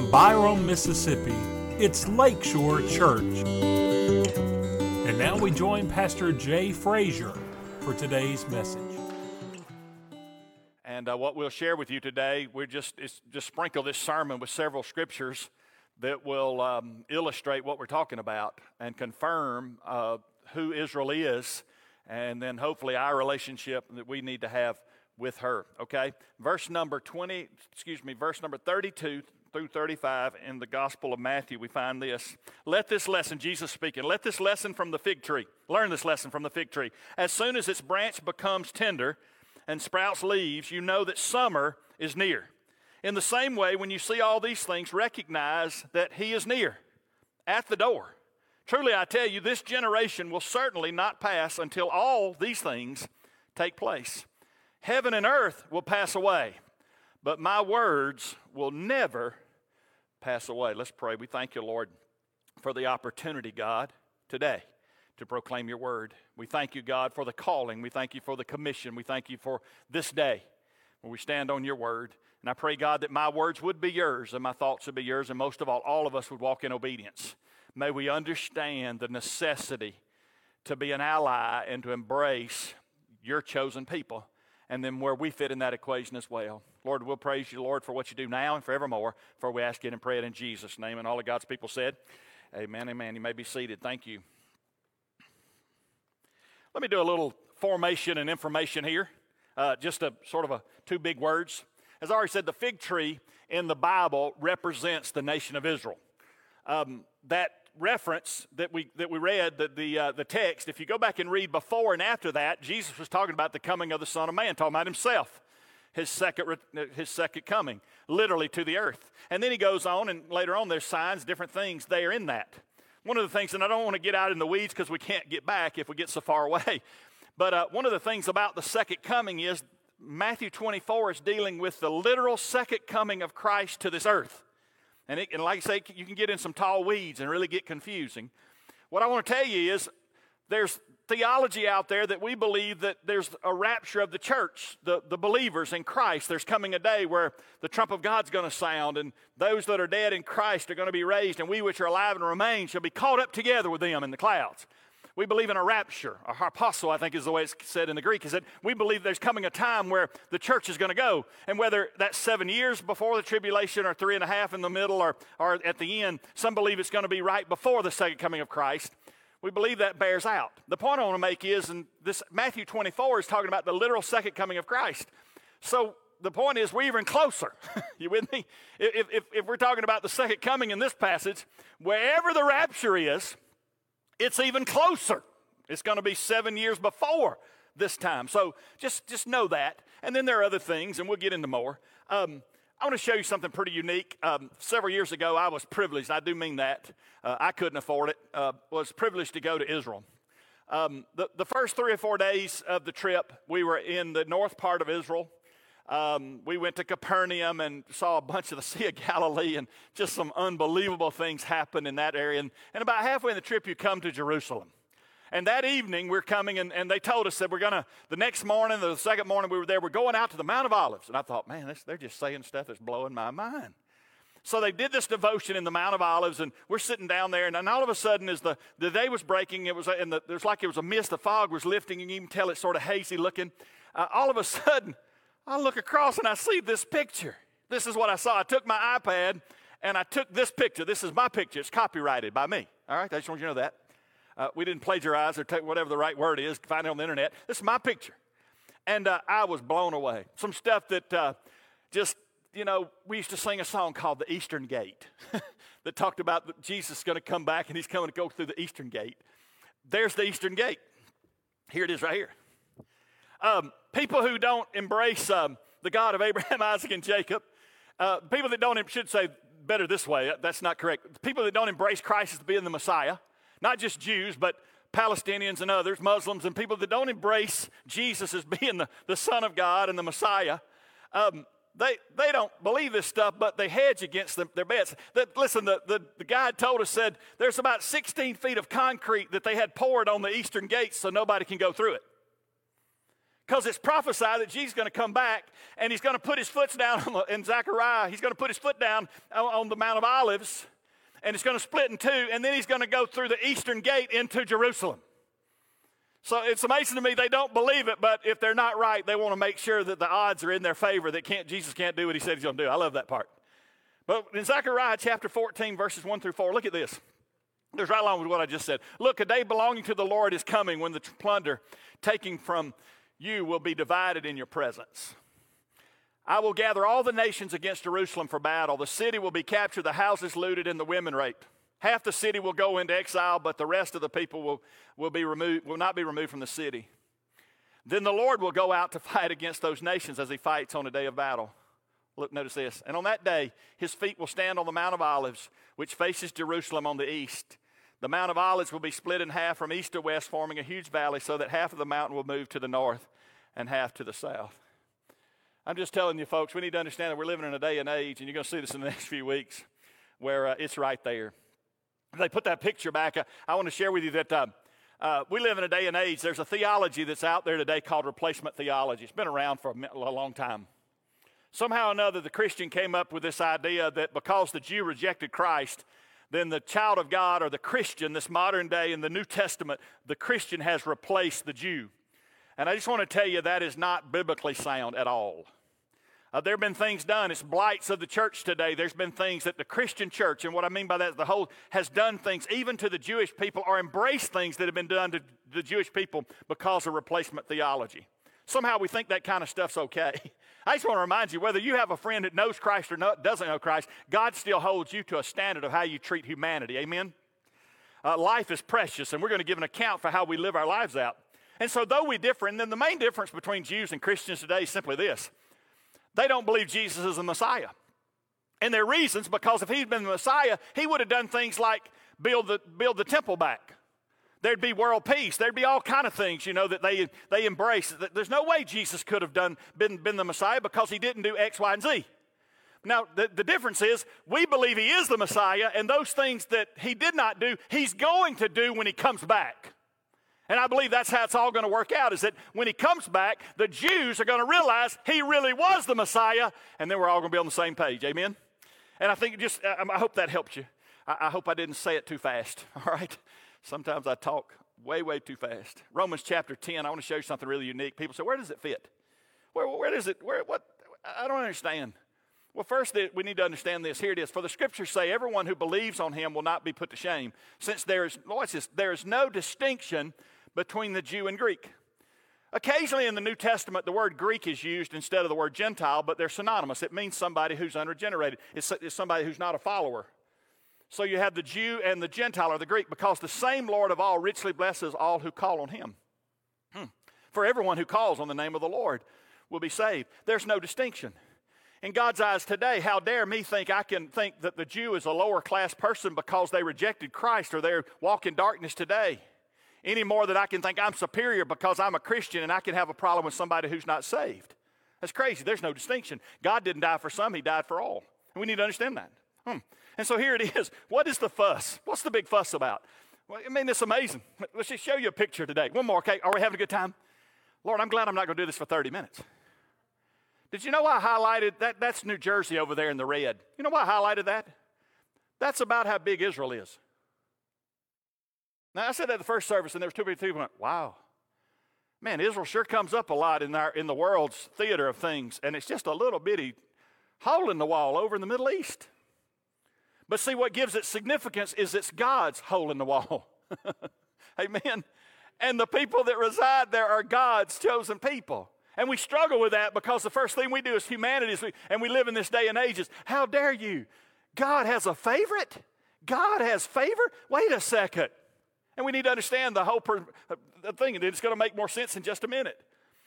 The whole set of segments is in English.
from Byron, Mississippi, it's Lakeshore Church. And now we join Pastor Jay Frazier for today's message. And what we'll share with you today, it's just sprinkle this sermon with several scriptures that will illustrate what we're talking about and confirm who Israel is, and then hopefully our relationship that we need to have with her, okay? Verse number 32 through 35 in the Gospel of Matthew, we find this. Jesus speaking, let this lesson from the fig tree, learn this lesson from the fig tree. As soon as its branch becomes tender and sprouts leaves, you know that summer is near. In the same way, when you see all these things, recognize that he is near, at the door. Truly, I tell you, this generation will certainly not pass until all these things take place. Heaven and earth will pass away, but my words will never pass away. Let's pray. We thank you, Lord, for the opportunity, God, today to proclaim your word. We thank you, God, for the calling. We thank you for the commission. We thank you for this day where we stand on your word. And I pray, God, that my words would be yours and my thoughts would be yours, and most of all of us would walk in obedience. May we understand the necessity to be an ally and to embrace your chosen people, and then where we fit in that equation as well. Lord, we'll praise you, Lord, for what you do now and forevermore, for we ask it and pray it in Jesus' name. And all of God's people said, amen, amen. You may be seated. Thank you. Let me do a little formation and information here, just a sort of two big words. As I already said, the fig tree in the Bible represents the nation of Israel. That reference that we read, the text, if you go back and read before and after that, Jesus was talking about the coming of the Son of Man, talking about himself, his second coming, literally to the earth. And then he goes on, and later on there's signs, different things there in that. One of the things, and I don't want to get out in the weeds because we can't get back if we get so far away, but one of the things about the second coming is Matthew 24 is dealing with the literal second coming of Christ to this earth. And like I say, you can get in some tall weeds and really get confusing. What I want to tell you is there's theology out there that we believe that there's a rapture of the church, the believers in Christ. There's coming a day where the trump of God's going to sound, and those that are dead in Christ are going to be raised, and we which are alive and remain shall be caught up together with them in the clouds. We believe in a rapture, a harpazo, I think is the way it's said in the Greek, is that we believe there's coming a time where the church is going to go. And whether that's 7 years before the tribulation or 3.5 in the middle or at the end, some believe it's going to be right before the second coming of Christ. We believe that bears out. The point I want to make is, and this Matthew 24 is talking about the literal second coming of Christ. So the point is we're even closer. You with me? If we're talking about the second coming in this passage, wherever the rapture is, it's even closer. It's going to be 7 years before this time. So just know that. And then there are other things, and we'll get into more. I want to show you something pretty unique. Several years ago, I was privileged, and I do mean that. I couldn't afford it. Was privileged to go to Israel. The first 3 or 4 days of the trip, we were in the north part of Israel. We went to Capernaum and saw a bunch of the Sea of Galilee, and just some unbelievable things happened in that area. And about halfway in the trip, you come to Jerusalem. And that evening, we're coming, and they told us that the next morning, the second morning we were there, we're going out to the Mount of Olives. And I thought, man, they're just saying stuff that's blowing my mind. So they did this devotion in the Mount of Olives, and we're sitting down there, and all of a sudden, as the day was breaking, there's like it was a mist, the fog was lifting, you can even tell it's sort of hazy looking. All of a sudden, I look across and I see this picture. This is what I saw. I took my iPad and I took this picture. This is my picture. It's copyrighted by me. All right? I just want you to know that. We didn't plagiarize or take whatever the right word is. Find it on the internet. This is my picture. And I was blown away. Some stuff that we used to sing a song called The Eastern Gate that talked about that Jesus is going to come back and he's coming to go through the Eastern Gate. There's the Eastern Gate. Here it is right here. People who don't embrace the God of Abraham, Isaac, and Jacob, people that don't, should say better this way, that's not correct. People that don't embrace Christ as being the Messiah, not just Jews, but Palestinians and others, Muslims, and people that don't embrace Jesus as being the Son of God and the Messiah, they don't believe this stuff, but they hedge against their bets. Listen, the guide told us, said, there's about 16 feet of concrete that they had poured on the eastern gates so nobody can go through it. because it's prophesied that Jesus is going to come back and he's going to put his foot down in Zechariah. He's going to put his foot down on the Mount of Olives, and it's going to split in two, and then he's going to go through the eastern gate into Jerusalem. So it's amazing to me they don't believe it, but if they're not right, they want to make sure that the odds are in their favor, that Jesus can't do what he said he's going to do. I love that part. But in Zechariah chapter 14, verses 1 through 4, look at this. It goes right along with what I just said. Look, a day belonging to the Lord is coming when the plunder taken from you will be divided in your presence. I will gather all the nations against Jerusalem for battle. The city will be captured, the houses looted, and the women raped. Half the city will go into exile, but the rest of the people will not be removed from the city. Then the Lord will go out to fight against those nations as he fights on a day of battle. Look, notice this. And on that day, his feet will stand on the Mount of Olives, which faces Jerusalem on the east. The Mount of Olives will be split in half from east to west, forming a huge valley so that half of the mountain will move to the north and half to the south. I'm just telling you, folks, we need to understand that we're living in a day and age, and you're going to see this in the next few weeks, where it's right there. They put that picture back. I want to share with you that we live in a day and age. There's a theology that's out there today called replacement theology. It's been around for a long time. Somehow or another, the Christian came up with this idea that because the Jew rejected Christ, then the child of God or the Christian, this modern day in the New Testament, the Christian has replaced the Jew. And I just want to tell you that is not biblically sound at all. There have been things done. It's blights of the church today. There's been things that the Christian church, and what I mean by that is the whole, has done things even to the Jewish people, or embraced things that have been done to the Jewish people because of replacement theology. Somehow we think that kind of stuff's okay. I just want to remind you, whether you have a friend that knows Christ or doesn't know Christ, God still holds you to a standard of how you treat humanity. Amen? Life is precious, and we're going to give an account for how we live our lives out. And so though we differ, and then the main difference between Jews and Christians today is simply this. They don't believe Jesus is the Messiah. And their reasons, because if he'd been the Messiah, he would have done things like build the temple back. There'd be world peace. There'd be all kind of things, you know, that they embrace. There's no way Jesus could have been the Messiah because he didn't do X, Y, and Z. Now, the difference is we believe he is the Messiah, and those things that he did not do, he's going to do when he comes back. And I believe that's how it's all going to work out, is that when he comes back, the Jews are going to realize he really was the Messiah, and then we're all going to be on the same page. Amen? And I think I hope that helped you. I hope I didn't say it too fast, all right? Sometimes I talk way, way too fast. Romans chapter 10, I want to show you something really unique. People say, where does it fit? Where does it, where, what? I don't understand. Well, first, we need to understand this. Here it is. For the scriptures say, everyone who believes on him will not be put to shame, since there is no distinction between the Jew and Greek. Occasionally in the New Testament, the word Greek is used instead of the word Gentile, but they're synonymous. It means somebody who's unregenerated. It's somebody who's not a follower. So you have the Jew and the Gentile, or the Greek, because the same Lord of all richly blesses all who call on him. For everyone who calls on the name of the Lord will be saved. There's no distinction. In God's eyes today, how dare me think I can think that the Jew is a lower class person because they rejected Christ or they walk in darkness today, any more than I can think I'm superior because I'm a Christian and I can have a problem with somebody who's not saved. That's crazy. There's no distinction. God didn't die for some. He died for all. And we need to understand that. And so here it is. What is the fuss? What's the big fuss about? Well, I mean, it's amazing. Let's just show you a picture today. One more, okay? Are we having a good time? Lord, I'm glad I'm not going to do this for 30 minutes. Did you know I highlighted that? That's New Jersey over there in the red. You know why I highlighted that? That's about how big Israel is. Now, I said that at the first service, and there was two people who went, wow. Man, Israel sure comes up a lot in the world's theater of things, and it's just a little bitty hole in the wall over in the Middle East. But see, what gives it significance is it's God's hole in the wall. Amen. And the people that reside there are God's chosen people. And we struggle with that because the first thing we do as humanity and we live in this day and age is, how dare you? God has a favorite? God has favor? Wait a second. And we need to understand the whole thing, and it's going to make more sense in just a minute.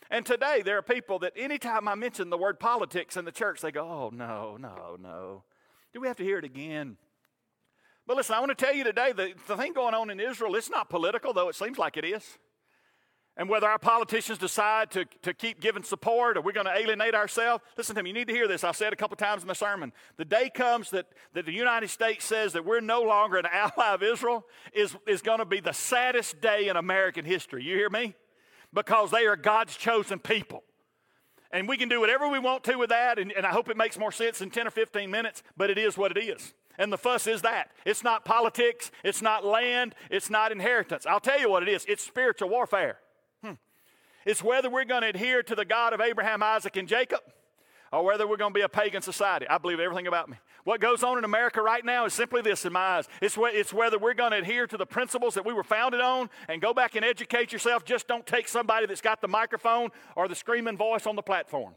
And today there are people that anytime I mention the word politics in the church, they go, oh, no, no, no. Do we have to hear it again? But listen, I want to tell you today, the thing going on in Israel, it's not political, though it seems like it is. And whether our politicians decide to keep giving support or we're going to alienate ourselves, listen to me, you need to hear this. I've said a couple times in the sermon. The day comes that the United States says that we're no longer an ally of Israel is going to be the saddest day in American history. You hear me? because they are God's chosen people. And we can do whatever we want to with that, and I hope it makes more sense in 10 or 15 minutes, but it is what it is. And the fuss is that. It's not politics. It's not land. It's not inheritance. I'll tell you what it is. It's spiritual warfare. It's whether we're going to adhere to the God of Abraham, Isaac, and Jacob, or whether we're going to be a pagan society. I believe everything about me. What goes on in America right now is simply this in my eyes. It's whether we're going to adhere to the principles that we were founded on and go back and educate yourself. Just don't take somebody that's got the microphone or the screaming voice on the platform.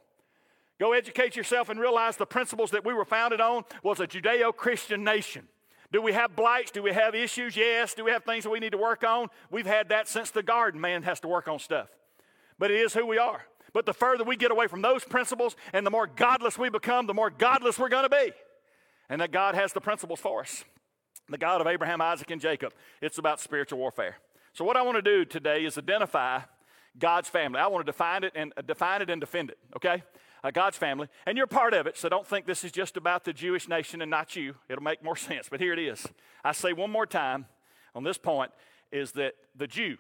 Go educate yourself and realize the principles that we were founded on was a Judeo-Christian nation. Do we have blights? Do we have issues? Yes. Do we have things that we need to work on? We've had that since the garden. Man has to work on stuff. But it is who we are. But the further we get away from those principles and the more godless we become, the more godless we're going to be. And that God has the principles for us. The God of Abraham, Isaac, and Jacob. It's about spiritual warfare. So what I want to do today is identify God's family. I want to define it and defend it, okay? God's family. And you're part of it, so don't think this is just about the Jewish nation and not you. It'll make more sense, but here it is. I say one more time on this point is that the Jew,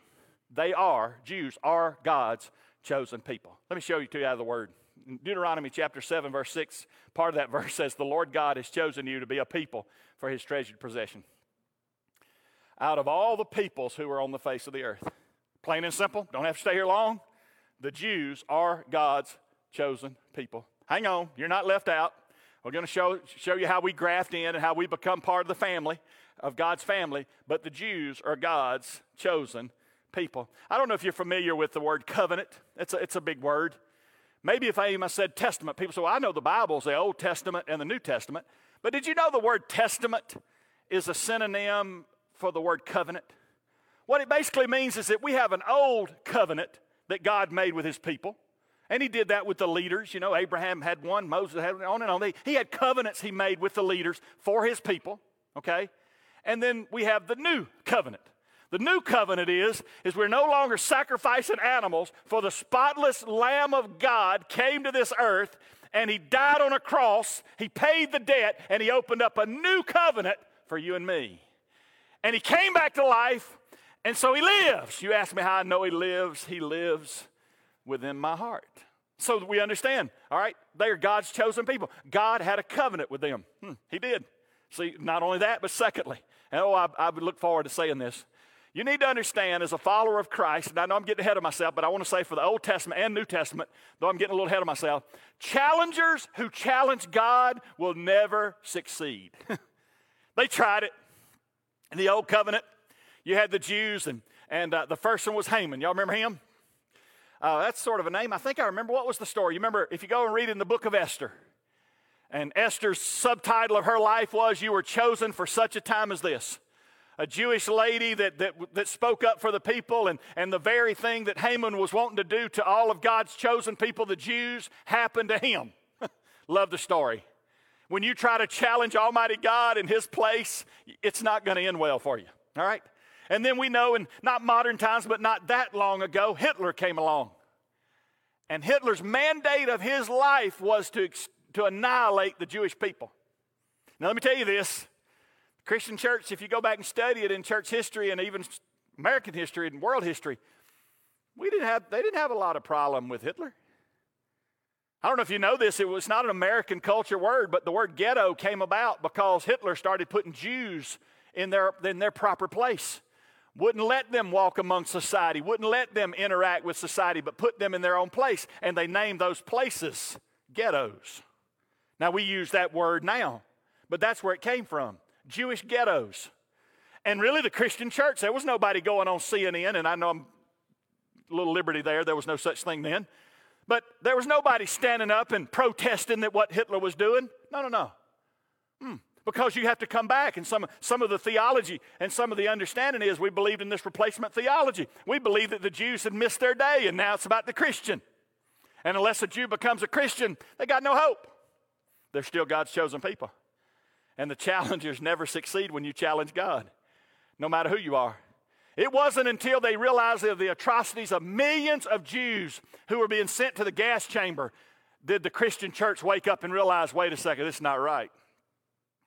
Jews are God's chosen people. Let me show you two out of the Word. In Deuteronomy chapter 7, verse 6, part of that verse says, "The Lord God has chosen you to be a people for His treasured possession, out of all the peoples who are on the face of the earth." Plain and simple. Don't have to stay here long. The Jews are God's chosen people. Hang on. You're not left out. We're going to show you how we graft in and how we become part of the family, of God's family. But the Jews are God's chosen people. I don't know if you're familiar with the word covenant. It's a big word. Maybe if I even said testament, people say, well, I know the Bible is the Old Testament and the New Testament. But did you know the word testament is a synonym for the word covenant? What it basically means is that we have an old covenant that God made with His people. And He did that with the leaders. You know, Abraham had one, Moses had one, on and on. He had covenants He made with the leaders for His people, okay? And then we have the new covenant. The new covenant is we're no longer sacrificing animals, for the spotless Lamb of God came to this earth, and He died on a cross, He paid the debt, and He opened up a new covenant for you and me. And He came back to life, and so He lives. You ask me how I know He lives. He lives within my heart. So we understand, all right, they are God's chosen people. God had a covenant with them. He did. See, not only that, but secondly, and I would look forward to saying this, you need to understand as a follower of Christ, and I know I'm getting ahead of myself, but I want to say for the Old Testament and New Testament, though I'm getting a little ahead of myself, challengers who challenge God will never succeed. They tried it. In the Old Covenant, you had the Jews, and the first one was Haman. Y'all remember him? That's sort of a name. I think I remember. What was the story? You remember, if you go and read in the book of Esther, and Esther's subtitle of her life was, "You were chosen for such a time as this." A Jewish lady that spoke up for the people, and the very thing that Haman was wanting to do to all of God's chosen people, the Jews, happened to him. Love the story. When you try to challenge Almighty God in His place, it's not going to end well for you, all right? And then we know in not modern times, but not that long ago, Hitler came along. And Hitler's mandate of his life was to annihilate the Jewish people. Now let me tell you this. Christian church, if you go back and study it in church history and even American history and world history, they didn't have a lot of problem with Hitler. I don't know if you know this, it was not an American culture word, but the word ghetto came about because Hitler started putting Jews in their proper place. Wouldn't let them walk among society, wouldn't let them interact with society, but put them in their own place, and they named those places ghettos. Now we use that word now, but that's where it came from. Jewish ghettos. And really the Christian church, there was nobody going on CNN, and I know I'm a little liberty there. There was no such thing then. But there was nobody standing up and protesting that what Hitler was doing. No. Because you have to come back, and some of the theology and some of the understanding is we believed in this replacement theology. We believed that the Jews had missed their day, and now it's about the Christian. And unless a Jew becomes a Christian, they got no hope. They're still God's chosen people. And the challengers never succeed when you challenge God, no matter who you are. It wasn't until they realized the atrocities of millions of Jews who were being sent to the gas chamber did the Christian church wake up and realize, wait a second, this is not right.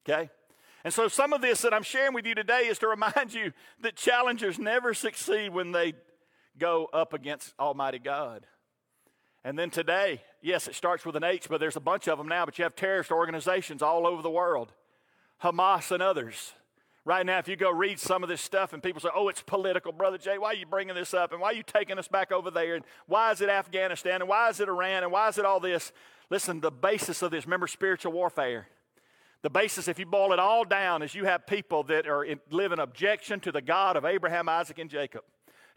Okay? And so some of this that I'm sharing with you today is to remind you that challengers never succeed when they go up against Almighty God. And then today, yes, it starts with an H, but there's a bunch of them now, but you have terrorist organizations all over the world, Hamas and others. Right now, if you go read some of this stuff and people say, oh, it's political, Brother Jay, why are you bringing this up? And why are you taking us back over there? And why is it Afghanistan? And why is it Iran? And why is it all this? Listen, the basis of this, remember, spiritual warfare. The basis, if you boil it all down, is you have people that live in objection to the God of Abraham, Isaac, and Jacob,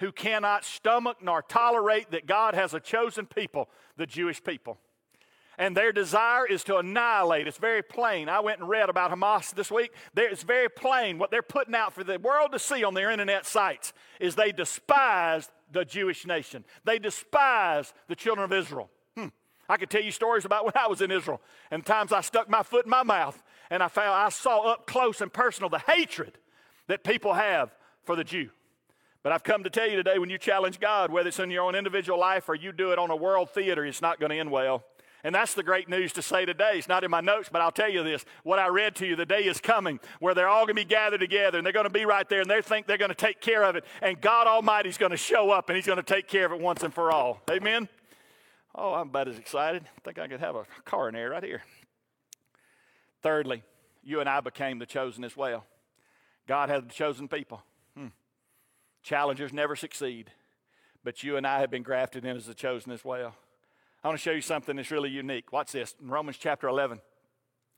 who cannot stomach nor tolerate that God has a chosen people, the Jewish people. And their desire is to annihilate. It's very plain. I went and read about Hamas this week. It's very plain. What they're putting out for the world to see on their internet sites is they despise the Jewish nation. They despise the children of Israel. I could tell you stories about when I was in Israel and times I stuck my foot in my mouth and I saw up close and personal the hatred that people have for the Jew. But I've come to tell you today, when you challenge God, whether it's in your own individual life or you do it on a world theater, it's not going to end well. And that's the great news to say today. It's not in my notes, but I'll tell you this. What I read to you, the day is coming where they're all going to be gathered together, and they're going to be right there, and they think they're going to take care of it. And God Almighty is going to show up, and He's going to take care of it once and for all. Amen? Oh, I'm about as excited. I think I could have a car in there right here. Thirdly, you and I became the chosen as well. God has the chosen people. Challengers never succeed, but you and I have been grafted in as the chosen as well. I want to show you something that's really unique. Watch this. In Romans chapter 11,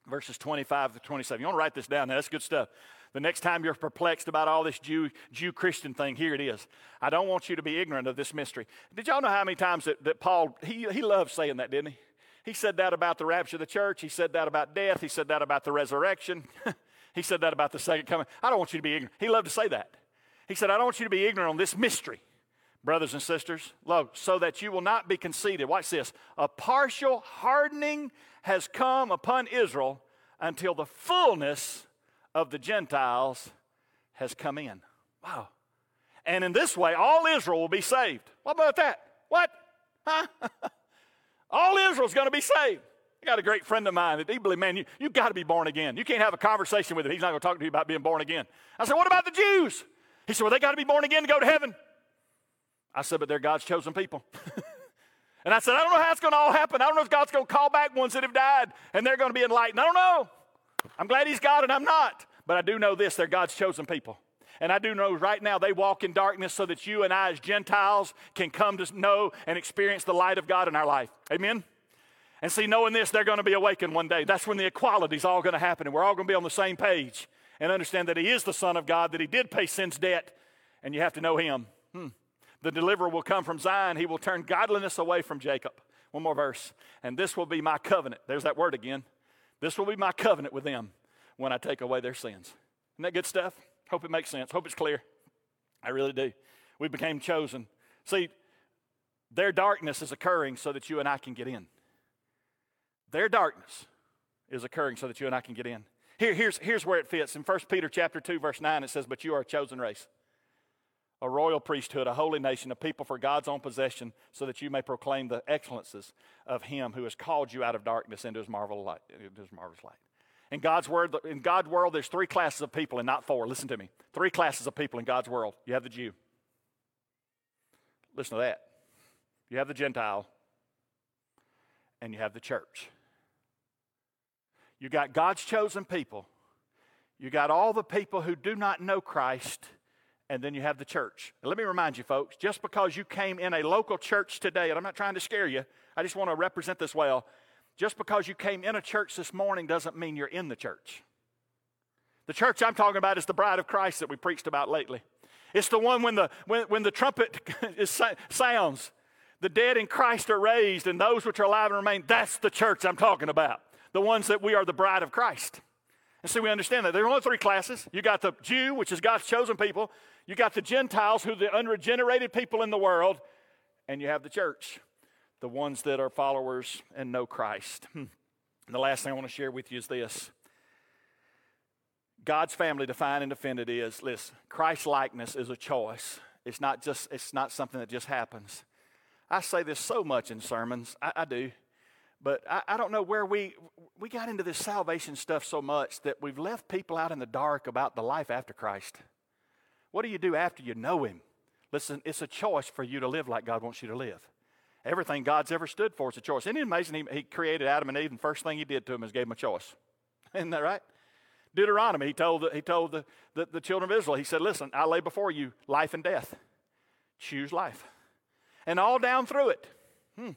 verses 25 to 27. You want to write this down now. That's good stuff. The next time you're perplexed about all this Jew-Christian thing, here it is. I don't want you to be ignorant of this mystery. Did y'all know how many times that Paul, he loved saying that, didn't he? He said that about the rapture of the church. He said that about death. He said that about the resurrection. He said that about the second coming. I don't want you to be ignorant. He loved to say that. He said, I don't want you to be ignorant on this mystery, brothers and sisters, so that you will not be conceited. Watch this. A partial hardening has come upon Israel until the fullness of the Gentiles has come in. Wow. And in this way, all Israel will be saved. What about that? What? Huh? All Israel's going to be saved. I got a great friend of mine that he believed, man, you've got to be born again. You can't have a conversation with him. He's not going to talk to you about being born again. I said, what about the Jews? He said, well, they got to be born again to go to heaven. I said, but they're God's chosen people. And I said, I don't know how it's going to all happen. I don't know if God's going to call back ones that have died and they're going to be enlightened. I don't know. I'm glad He's God and I'm not. But I do know this, they're God's chosen people. And I do know right now they walk in darkness so that you and I as Gentiles can come to know and experience the light of God in our life. Amen? And see, knowing this, they're going to be awakened one day. That's when the equality is all going to happen and we're all going to be on the same page. And understand that He is the Son of God, that He did pay sin's debt, and you have to know Him. The deliverer will come from Zion. He will turn godliness away from Jacob. One more verse. And this will be my covenant. There's that word again. This will be my covenant with them when I take away their sins. Isn't that good stuff? Hope it makes sense. Hope it's clear. I really do. We became chosen. See, their darkness is occurring so that you and I can get in. Their darkness is occurring so that you and I can get in. Here's where it fits. In 1 Peter chapter 2, verse 9, it says, but you are a chosen race, a royal priesthood, a holy nation, a people for God's own possession, so that you may proclaim the excellences of Him who has called you out of darkness into His marvelous light. In God's word, in God's world, there's three classes of people and not four. Listen to me. Three classes of people in God's world. You have the Jew. Listen to that. You have the Gentile. And you have the church. You got God's chosen people. You got all the people who do not know Christ. And then you have the church. And let me remind you, folks, just because you came in a local church today, and I'm not trying to scare you, I just want to represent this well. Just because you came in a church this morning doesn't mean you're in the church. The church I'm talking about is the bride of Christ that we preached about lately. It's the one when the trumpet sounds, the dead in Christ are raised, and those which are alive and remain, that's the church I'm talking about. The ones that we are the bride of Christ. And so we understand that. There are only three classes. You got the Jew, which is God's chosen people. You got the Gentiles, who are the unregenerated people in the world. And you have the church, the ones that are followers and know Christ. And the last thing I want to share with you is this. God's family defined and defended is, listen, Christ-likeness is a choice. It's not something that just happens. I say this so much in sermons. I do. But I don't know where we got into this salvation stuff so much that we've left people out in the dark about the life after Christ. What do you do after you know Him? Listen, it's a choice for you to live like God wants you to live. Everything God's ever stood for is a choice. Isn't it amazing he created Adam and Eve, and the first thing he did to them is gave them a choice? Isn't that right? Deuteronomy, he told the children of Israel, he said, listen, I lay before you life and death. Choose life. And all down through it. He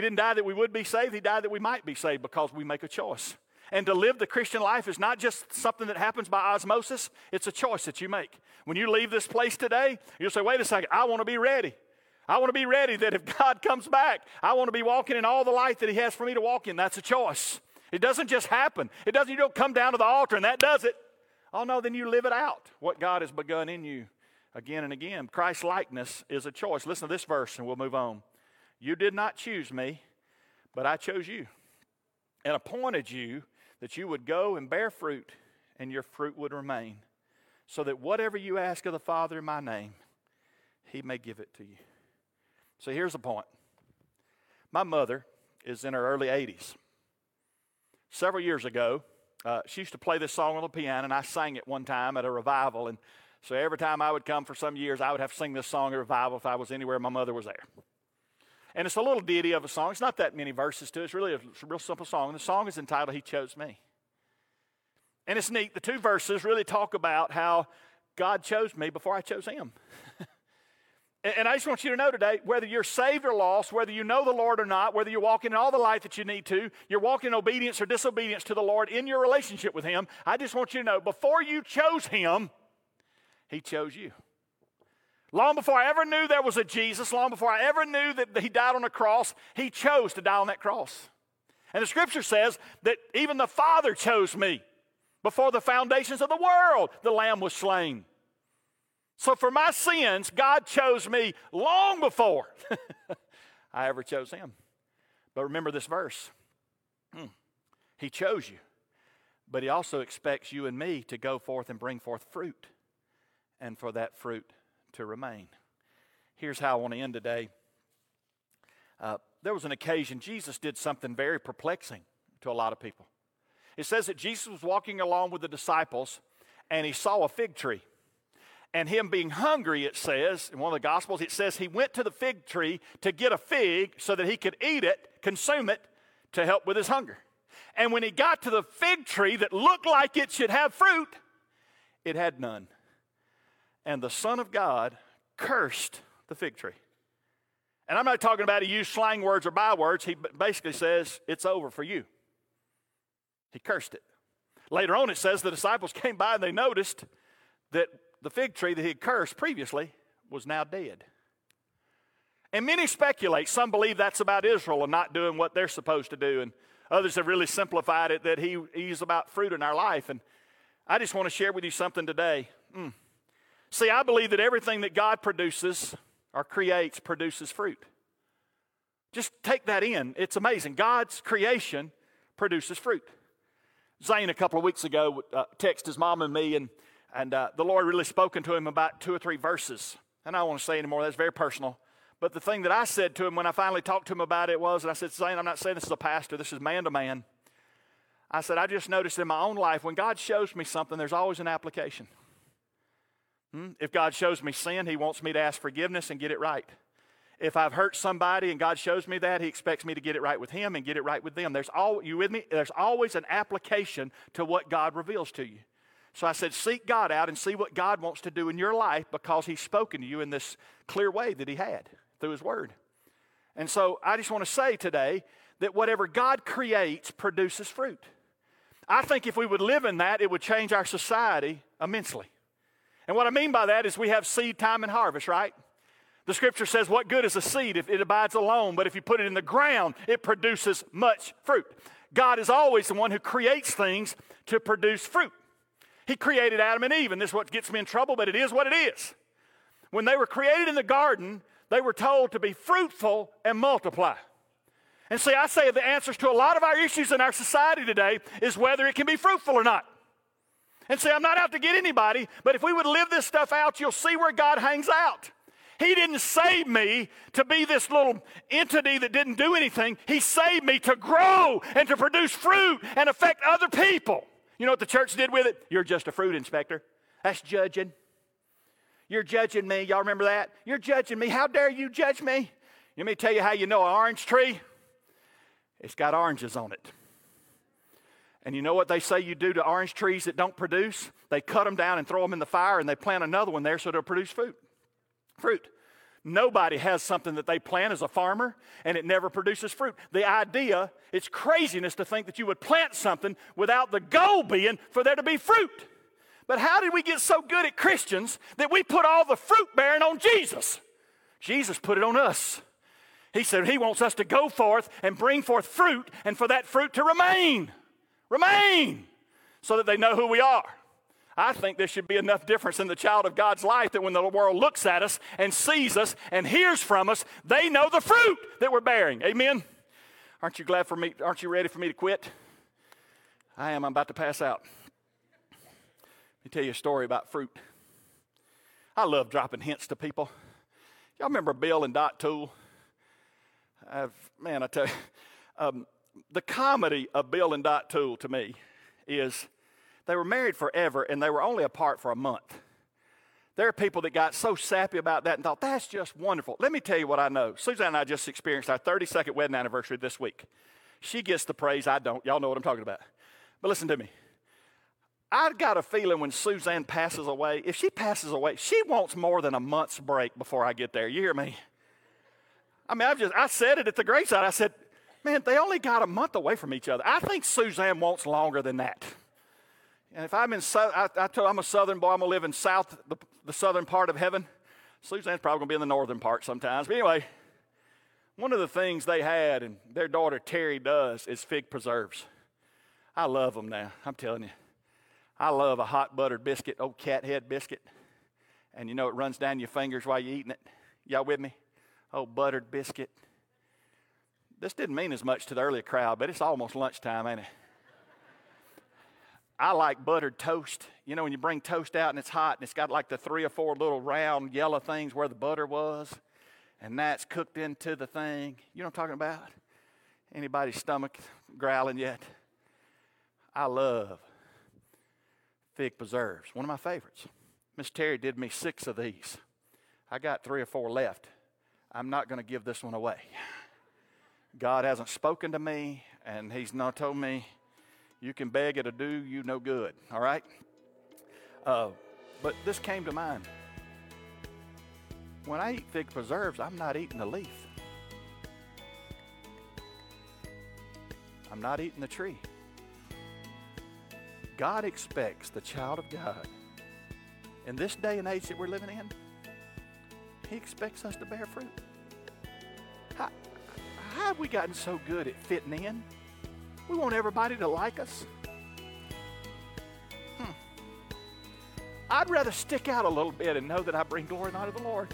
didn't die that we would be saved. He died that we might be saved because we make a choice. And to live the Christian life is not just something that happens by osmosis. It's a choice that you make. When you leave this place today, you'll say, wait a second, I want to be ready. I want to be ready that if God comes back, I want to be walking in all the light that he has for me to walk in. That's a choice. It doesn't just happen. It doesn't, you don't come down to the altar and that does it. Oh no, then you live it out, what God has begun in you again and again. Christ likeness is a choice. Listen to this verse and we'll move on. You did not choose me, but I chose you and appointed you that you would go and bear fruit and your fruit would remain, so that whatever you ask of the Father in my name, he may give it to you. So here's the point. My mother is in her early 80s. Several years ago, she used to play this song on the piano, and I sang it one time at a revival. And so every time I would come for some years, I would have to sing this song at a revival if I was anywhere my mother was there. And it's a little ditty of a song. It's not that many verses to it. It's really a real simple song. And the song is entitled, He Chose Me. And it's neat. The two verses really talk about how God chose me before I chose him. And I just want you to know today, whether you're saved or lost, whether you know the Lord or not, whether you're walking in all the light that you need to, you're walking in obedience or disobedience to the Lord in your relationship with him, I just want you to know, before you chose him, he chose you. Long before I ever knew there was a Jesus, long before I ever knew that he died on a cross, he chose to die on that cross. And the scripture says that even the Father chose me. Before the foundations of the world, the Lamb was slain. So for my sins, God chose me long before I ever chose him. But remember this verse. He chose you, but he also expects you and me to go forth and bring forth fruit, and for that fruit to remain. Here's how I want to end today. There was an occasion Jesus did something very perplexing to a lot of people. It says that Jesus was walking along with the disciples, and he saw a fig tree. And him being hungry, it says, in one of the Gospels, it says he went to the fig tree to get a fig so that he could eat it, consume it, to help with his hunger. And when he got to the fig tree that looked like it should have fruit, it had none. And the Son of God cursed the fig tree. And I'm not talking about he used slang words or bywords. He basically says, it's over for you. He cursed it. Later on, it says the disciples came by and they noticed that the fig tree that he had cursed previously was now dead. And many speculate, some believe that's about Israel and not doing what they're supposed to do, and others have really simplified it that he's about fruit in our life. And I just want to share with you something today. See, I believe that everything that God produces or creates produces fruit. Just take that in. It's amazing. God's creation produces fruit. Zane, a couple of weeks ago, texted his mom and me, and the Lord really spoken to him about two or three verses. And I don't want to say anymore. That's very personal. But the thing that I said to him when I finally talked to him about it was, and I said, Zane, I'm not saying this is a pastor. This is man to man. I said, I just noticed in my own life, when God shows me something, there's always an application. If God shows me sin, he wants me to ask forgiveness and get it right. If I've hurt somebody and God shows me that, he expects me to get it right with him and get it right with them. You with me? There's always an application to what God reveals to you. So I said, seek God out and see what God wants to do in your life, because he's spoken to you in this clear way that he had through his word. And so I just want to say today that whatever God creates produces fruit. I think if we would live in that, it would change our society immensely. And what I mean by that is we have seed, time, and harvest, right? The scripture says, what good is a seed if it abides alone? But if you put it in the ground, it produces much fruit. God is always the one who creates things to produce fruit. He created Adam and Eve, and this is what gets me in trouble, but it is what it is. When they were created in the garden, they were told to be fruitful and multiply. And see, I say the answers to a lot of our issues in our society today is whether it can be fruitful or not. And see, I'm not out to get anybody, but if we would live this stuff out, you'll see where God hangs out. He didn't save me to be this little entity that didn't do anything. He saved me to grow and to produce fruit and affect other people. You know what the church did with it? You're just a fruit inspector. That's judging. You're judging me. Y'all remember that? You're judging me. How dare you judge me? Let me tell you how you know an orange tree. It's got oranges on it. And you know what they say you do to orange trees that don't produce? They cut them down and throw them in the fire, and they plant another one there so they'll produce fruit. Nobody has something that they plant as a farmer, and it never produces fruit. The idea, it's craziness to think that you would plant something without the goal being for there to be fruit. But how did we get so good at Christians that we put all the fruit bearing on Jesus? Jesus put it on us. He said he wants us to go forth and bring forth fruit, and for that fruit to remain. Remain, so that they know who we are. I think there should be enough difference in the child of God's life that when the world looks at us and sees us and hears from us, they know the fruit that we're bearing. Amen? Aren't you glad for me? Aren't you ready for me to quit? I am. I'm about to pass out. Let me tell you a story about fruit. I love dropping hints to people. Y'all remember Bill and Dot Tool? Man, I tell you, the comedy of Bill and Dot Tool to me is they were married forever, and they were only apart for a month. There are people that got so sappy about that and thought, that's just wonderful. Let me tell you what I know. Suzanne and I just experienced our 32nd wedding anniversary this week. She gets the praise. I don't. Y'all know what I'm talking about. But listen to me. I've got a feeling when Suzanne passes away, if she passes away, she wants more than a month's break before I get there. You hear me? I mean, I said it at the graveside. I said, man, they only got a month away from each other. I think Suzanne wants longer than that. And if I'm in, I'm a southern boy, I'm going to live in the southern part of heaven. Suzanne's probably going to be in the northern part sometimes. But anyway, one of the things they had, and their daughter Terry does, is fig preserves. I love them now, I'm telling you. I love a hot buttered biscuit, old cat head biscuit. And you know it runs down your fingers while you're eating it. Y'all with me? Oh, buttered biscuit. This didn't mean as much to the earlier crowd, but it's almost lunchtime, ain't it? I like buttered toast. You know, when you bring toast out and it's hot and it's got like the 3 or 4 little round yellow things where the butter was, and that's cooked into the thing. You know what I'm talking about? Anybody's stomach growling yet? I love fig preserves. One of my favorites. Miss Terry did me 6 of these. I got 3 or 4 left. I'm not going to give this one away. God hasn't spoken to me, and he's not told me, you can beg it'll do you no good, all right? But this came to mind. When I eat fig preserves, I'm not eating the leaf. I'm not eating the tree. God expects the child of God, in this day and age that we're living in, he expects us to bear fruit. How have we gotten so good at fitting in? We want everybody to like us. I'd rather stick out a little bit and know that I bring glory and honor to the Lord.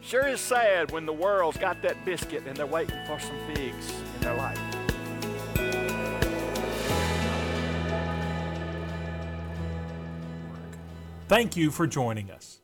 Sure is sad when the world's got that biscuit and they're waiting for some figs in their life. Thank you for joining us.